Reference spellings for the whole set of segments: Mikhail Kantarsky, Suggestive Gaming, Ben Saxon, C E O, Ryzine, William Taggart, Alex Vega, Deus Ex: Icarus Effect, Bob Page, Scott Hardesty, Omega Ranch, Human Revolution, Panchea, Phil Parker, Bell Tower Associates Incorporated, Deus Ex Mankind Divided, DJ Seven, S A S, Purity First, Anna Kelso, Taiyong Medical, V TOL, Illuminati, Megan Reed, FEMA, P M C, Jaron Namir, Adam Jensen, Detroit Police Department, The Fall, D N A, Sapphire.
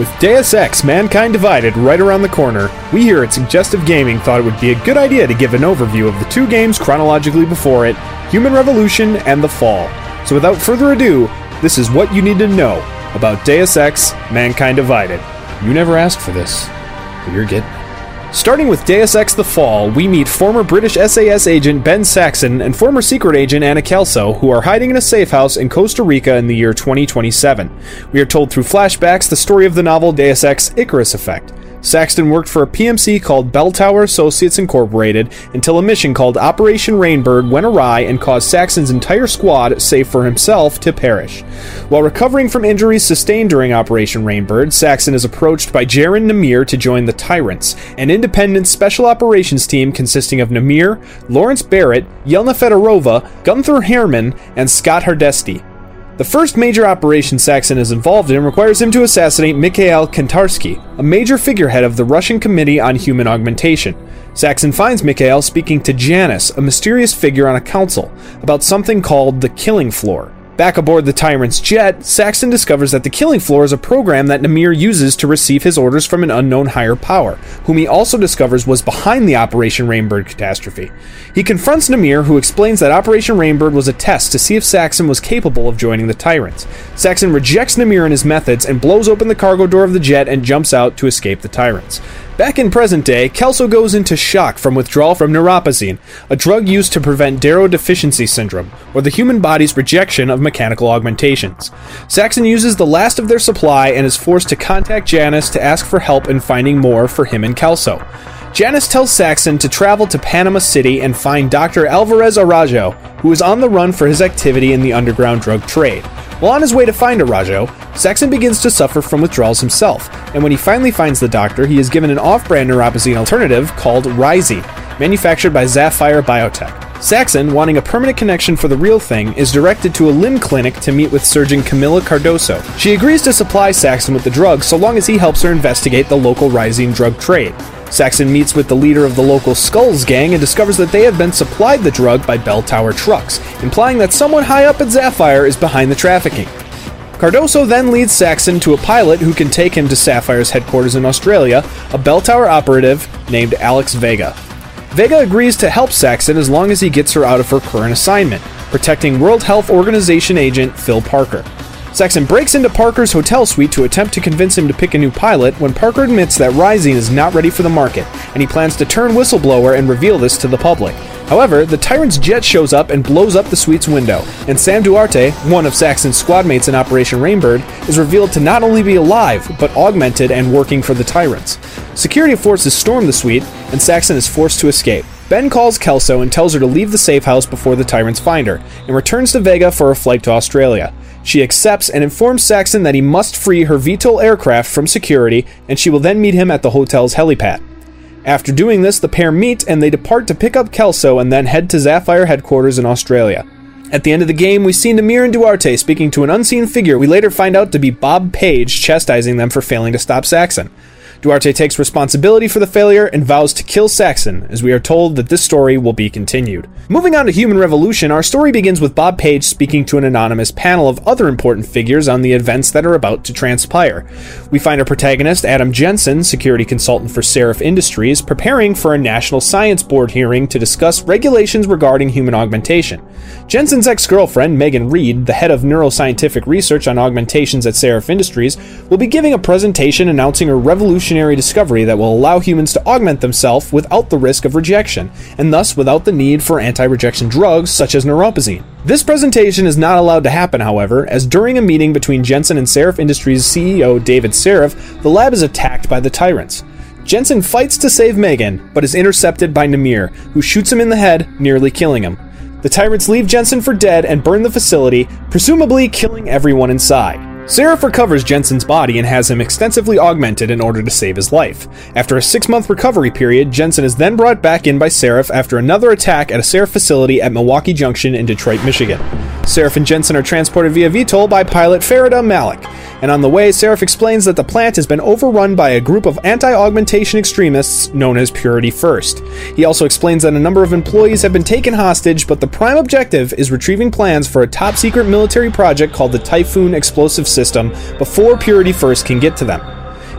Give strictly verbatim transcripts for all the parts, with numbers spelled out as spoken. With Deus Ex Mankind Divided right around the corner, we here at Suggestive Gaming thought it would be a good idea to give an overview of the two games chronologically before it, Human Revolution and The Fall. So without further ado, this is what you need to know about Deus Ex Mankind Divided. You never asked for this, but you're getting it. Starting with Deus Ex The Fall, we meet former British S A S agent Ben Saxon and former secret agent Anna Kelso, who are hiding in a safe house in Costa Rica in the year twenty twenty-seven. We are told through flashbacks the story of the novel Deus Ex Icarus Effect. Saxton worked for a P M C called Bell Tower Associates Incorporated until a mission called Operation Rainbird went awry and caused Saxton's entire squad, save for himself, to perish. While recovering from injuries sustained during Operation Rainbird, Saxton is approached by Jaron Namir to join the Tyrants, an independent special operations team consisting of Namir, Lawrence Barrett, Yelena Fedorova, Gunther Herrmann, and Scott Hardesty. The first major operation Saxon is involved in requires him to assassinate Mikhail Kantarsky, a major figurehead of the Russian Committee on Human Augmentation. Saxon finds Mikhail speaking to Janice, a mysterious figure on a council, about something called the Killing Floor. Back aboard the Tyrant's jet, Saxon discovers that the Killing Floor is a program that Namir uses to receive his orders from an unknown higher power, whom he also discovers was behind the Operation Rainbird catastrophe. He confronts Namir, who explains that Operation Rainbird was a test to see if Saxon was capable of joining the Tyrants. Saxon rejects Namir and his methods and blows open the cargo door of the jet and jumps out to escape the Tyrants. Back in present day, Kelso goes into shock from withdrawal from Neuropazine, a drug used to prevent Darrow deficiency syndrome, or the human body's rejection of mechanical augmentations. Saxon uses the last of their supply and is forced to contact Janice to ask for help in finding more for him and Kelso. Janice tells Saxon to travel to Panama City and find Doctor Alvarez Arajo, who is on the run for his activity in the underground drug trade. While on his way to find Arajo, Saxon begins to suffer from withdrawals himself, and when he finally finds the doctor, he is given an off-brand Neuropazine alternative called Ryzy, manufactured by Sapphire Biotech. Saxon, wanting a permanent connection for the real thing, is directed to a limb clinic to meet with surgeon Camilla Cardoso. She agrees to supply Saxon with the drug so long as he helps her investigate the local Ryzine drug trade. Saxon meets with the leader of the local Skulls gang and discovers that they have been supplied the drug by Bell Tower trucks, implying that someone high up at Sapphire is behind the trafficking. Cardoso then leads Saxon to a pilot who can take him to Sapphire's headquarters in Australia, a Bell Tower operative named Alex Vega. Vega agrees to help Saxon as long as he gets her out of her current assignment, protecting World Health Organization agent Phil Parker. Saxon breaks into Parker's hotel suite to attempt to convince him to pick a new pilot when Parker admits that Ryzine is not ready for the market, and he plans to turn whistleblower and reveal this to the public. However, the Tyrant's jet shows up and blows up the suite's window, and Sam Duarte, one of Saxon's squadmates in Operation Rainbird, is revealed to not only be alive, but augmented and working for the Tyrants. Security forces storm the suite, and Saxon is forced to escape. Ben calls Kelso and tells her to leave the safe house before the Tyrants find her, and returns to Vega for a flight to Australia. She accepts and informs Saxon that he must free her V TOL aircraft from security, and she will then meet him at the hotel's helipad. After doing this, the pair meet, and they depart to pick up Kelso and then head to Sapphire headquarters in Australia. At the end of the game, we see Namir and Duarte speaking to an unseen figure we later find out to be Bob Page, chastising them for failing to stop Saxon. Duarte takes responsibility for the failure and vows to kill Saxon, as we are told that this story will be continued. Moving on to Human Revolution, our story begins with Bob Page speaking to an anonymous panel of other important figures on the events that are about to transpire. We find our protagonist, Adam Jensen, security consultant for Sarif Industries, preparing for a National Science Board hearing to discuss regulations regarding human augmentation. Jensen's ex-girlfriend, Megan Reed, the head of neuroscientific research on augmentations at Sarif Industries, will be giving a presentation announcing her revolution discovery that will allow humans to augment themselves without the risk of rejection, and thus without the need for anti-rejection drugs such as Neuropazine. This presentation is not allowed to happen, however, as during a meeting between Jensen and Sarif Industries C E O David Sarif, the lab is attacked by the Tyrants. Jensen fights to save Megan, but is intercepted by Namir, who shoots him in the head, nearly killing him. The Tyrants leave Jensen for dead and burn the facility, presumably killing everyone inside. Sarif recovers Jensen's body and has him extensively augmented in order to save his life. After a six-month recovery period, Jensen is then brought back in by Sarif after another attack at a Sarif facility at Milwaukee Junction in Detroit, Michigan. Sarif and Jensen are transported via V TOL by pilot Faridah Malik, and on the way, Sarif explains that the plant has been overrun by a group of anti-augmentation extremists known as Purity First. He also explains that a number of employees have been taken hostage, but the prime objective is retrieving plans for a top-secret military project called the Typhoon Explosive System before Purity First can get to them.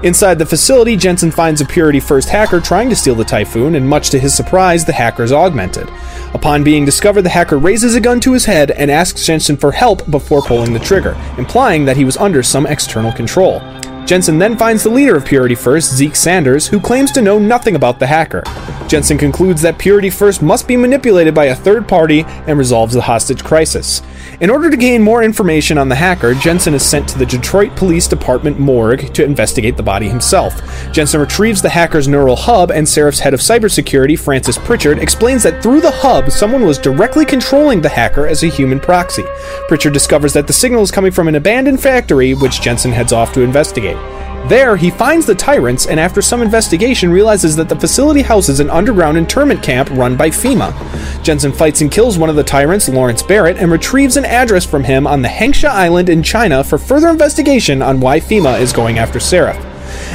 Inside the facility, Jensen finds a Purity First hacker trying to steal the Typhoon, and much to his surprise, the hacker is augmented. Upon being discovered, the hacker raises a gun to his head and asks Jensen for help before pulling the trigger, implying that he was under some external control. Jensen then finds the leader of Purity First, Zeke Sanders, who claims to know nothing about the hacker. Jensen concludes that Purity First must be manipulated by a third party and resolves the hostage crisis. In order to gain more information on the hacker, Jensen is sent to the Detroit Police Department morgue to investigate the body himself. Jensen retrieves the hacker's neural hub, and Sarif's head of cybersecurity, Francis Pritchard, explains that through the hub, someone was directly controlling the hacker as a human proxy. Pritchard discovers that the signal is coming from an abandoned factory, which Jensen heads off to investigate. There, he finds the tyrants, and after some investigation realizes that the facility houses an underground internment camp run by FEMA. Jensen fights and kills one of the tyrants, Lawrence Barrett, and retrieves an address from him on the Hengsha Island in China for further investigation on why FEMA is going after Sarif.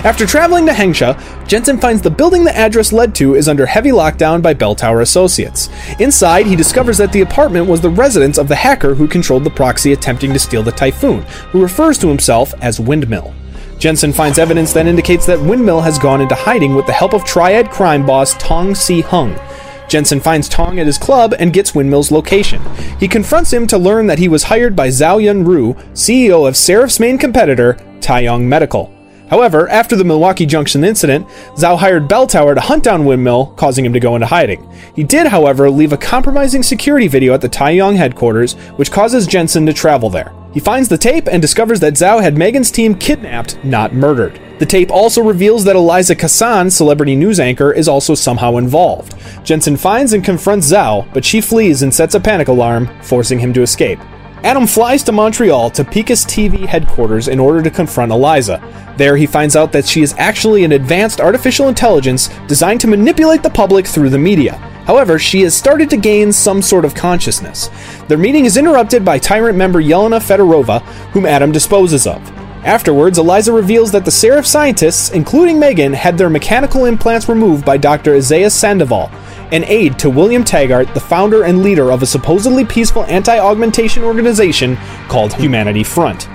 After traveling to Hengsha, Jensen finds the building the address led to is under heavy lockdown by Bell Tower Associates. Inside, he discovers that the apartment was the residence of the hacker who controlled the proxy attempting to steal the Typhoon, who refers to himself as Windmill. Jensen finds evidence that indicates that Windmill has gone into hiding with the help of Triad crime boss Tong Si Hung. Jensen finds Tong at his club and gets Windmill's location. He confronts him to learn that he was hired by Zhao Yunru, C E O of Sarif's main competitor, Taiyong Medical. However, after the Milwaukee Junction incident, Zhao hired Bell Tower to hunt down Windmill, causing him to go into hiding. He did, however, leave a compromising security video at the Taiyong headquarters, which causes Jensen to travel there. He finds the tape and discovers that Zhao had Megan's team kidnapped, not murdered. The tape also reveals that Eliza Cassan, celebrity news anchor, is also somehow involved. Jensen finds and confronts Zhao, but she flees and sets a panic alarm, forcing him to escape. Adam flies to Montreal to Picus T V headquarters in order to confront Eliza. There, he finds out that she is actually an advanced artificial intelligence designed to manipulate the public through the media. However, she has started to gain some sort of consciousness. Their meeting is interrupted by Tyrant member Yelena Fedorova, whom Adam disposes of. Afterwards, Eliza reveals that the Sarif scientists, including Megan, had their mechanical implants removed by Doctor Isaiah Sandoval, an aide to William Taggart, the founder and leader of a supposedly peaceful anti-augmentation organization called Humanity Front.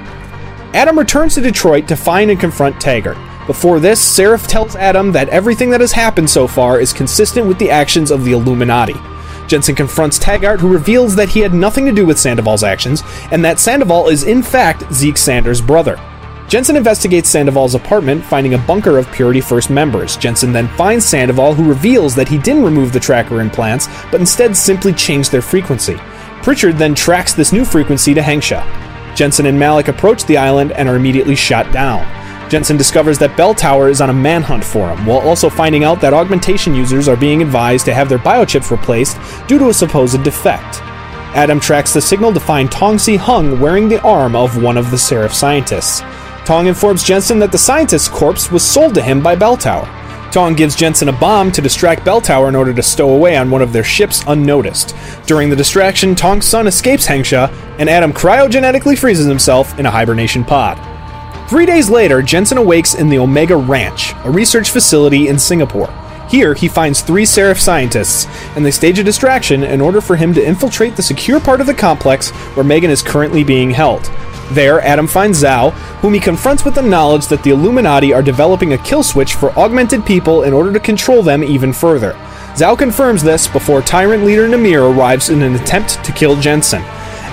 Adam returns to Detroit to find and confront Taggart. Before this, Sarif tells Adam that everything that has happened so far is consistent with the actions of the Illuminati. Jensen confronts Taggart, who reveals that he had nothing to do with Sandoval's actions, and that Sandoval is in fact Zeke Sanders' brother. Jensen investigates Sandoval's apartment, finding a bunker of Purity First members. Jensen then finds Sandoval, who reveals that he didn't remove the tracker implants, but instead simply changed their frequency. Pritchard then tracks this new frequency to Hengsha. Jensen and Malik approach the island and are immediately shot down. Jensen discovers that Bell Tower is on a manhunt for him, while also finding out that augmentation users are being advised to have their biochips replaced due to a supposed defect. Adam tracks the signal to find Tong Si Hung wearing the arm of one of the Sarif scientists. Tong informs Jensen that the scientist's corpse was sold to him by Bell Tower. Tong gives Jensen a bomb to distract Bell Tower in order to stow away on one of their ships unnoticed. During the distraction, Tong's son escapes Hengsha, and Adam cryogenetically freezes himself in a hibernation pod. Three days later, Jensen awakes in the Omega Ranch, a research facility in Singapore. Here, he finds three Sarif scientists, and they stage a distraction in order for him to infiltrate the secure part of the complex where Megan is currently being held. There, Adam finds Zhao, whom he confronts with the knowledge that the Illuminati are developing a kill switch for augmented people in order to control them even further. Zhao confirms this before Tyrant leader Namir arrives in an attempt to kill Jensen.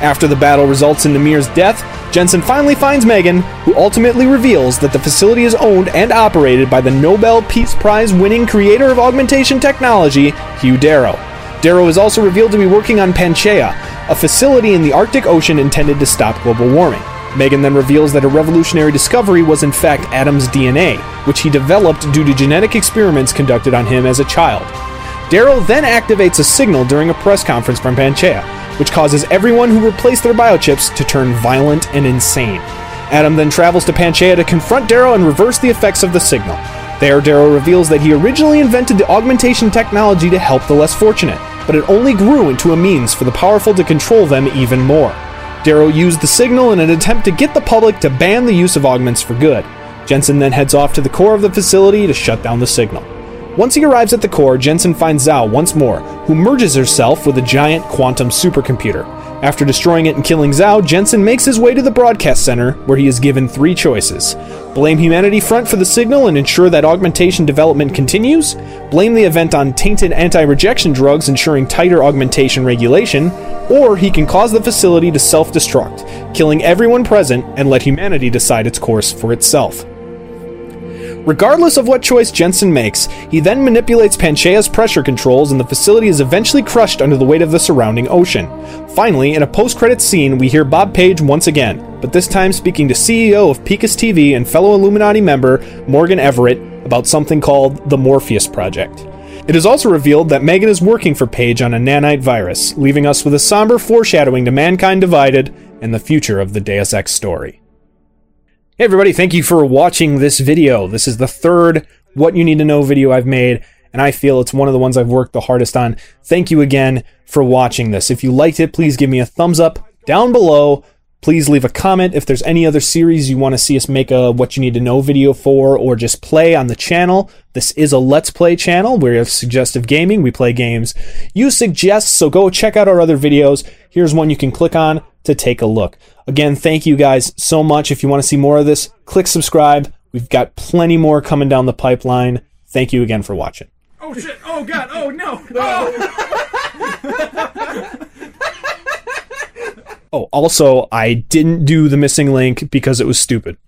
After the battle results in Namir's death, Jensen finally finds Megan, who ultimately reveals that the facility is owned and operated by the Nobel Peace Prize winning creator of augmentation technology, Hugh Darrow. Darrow is also revealed to be working on Panchea, a facility in the Arctic Ocean intended to stop global warming. Megan then reveals that a revolutionary discovery was in fact Adam's D N A, which he developed due to genetic experiments conducted on him as a child. Darrow then activates a signal during a press conference from Panchea, which causes everyone who replaced their biochips to turn violent and insane. Adam then travels to Panchea to confront Darrow and reverse the effects of the signal. There, Darrow reveals that he originally invented the augmentation technology to help the less fortunate, but it only grew into a means for the powerful to control them even more. Darrow used the signal in an attempt to get the public to ban the use of augments for good. Jensen then heads off to the core of the facility to shut down the signal. Once he arrives at the core, Jensen finds Zhao once more, who merges herself with a giant quantum supercomputer. After destroying it and killing Zhao, Jensen makes his way to the broadcast center, where he is given three choices. Blame Humanity Front for the signal and ensure that augmentation development continues, blame the event on tainted anti-rejection drugs ensuring tighter augmentation regulation, or he can cause the facility to self-destruct, killing everyone present and let humanity decide its course for itself. Regardless of what choice Jensen makes, he then manipulates Panchea's pressure controls and the facility is eventually crushed under the weight of the surrounding ocean. Finally, in a post-credits scene, we hear Bob Page once again, but this time speaking to C E O of Picus T V and fellow Illuminati member Morgan Everett about something called the Morpheus Project. It is also revealed that Megan is working for Page on a nanite virus, leaving us with a somber foreshadowing to Mankind Divided and the future of the Deus Ex story. Hey everybody, thank you for watching this video. This is the third What You Need to Know video I've made, and I feel it's one of the ones I've worked the hardest on. Thank you again for watching this. If you liked it, please give me a thumbs up down below. Please leave a comment if there's any other series you want to see us make a What You Need to Know video for, or just play on the channel. This is a Let's Play channel. We have Suggestive Gaming. We play games you suggest, so go check out our other videos. Here's one you can click on to take a look. Again, thank you guys so much. If you want to see more of this, click subscribe. We've got plenty more coming down the pipeline. Thank you again for watching. Oh shit, oh god, oh no! Oh. Oh, also, I didn't do the missing link because it was stupid.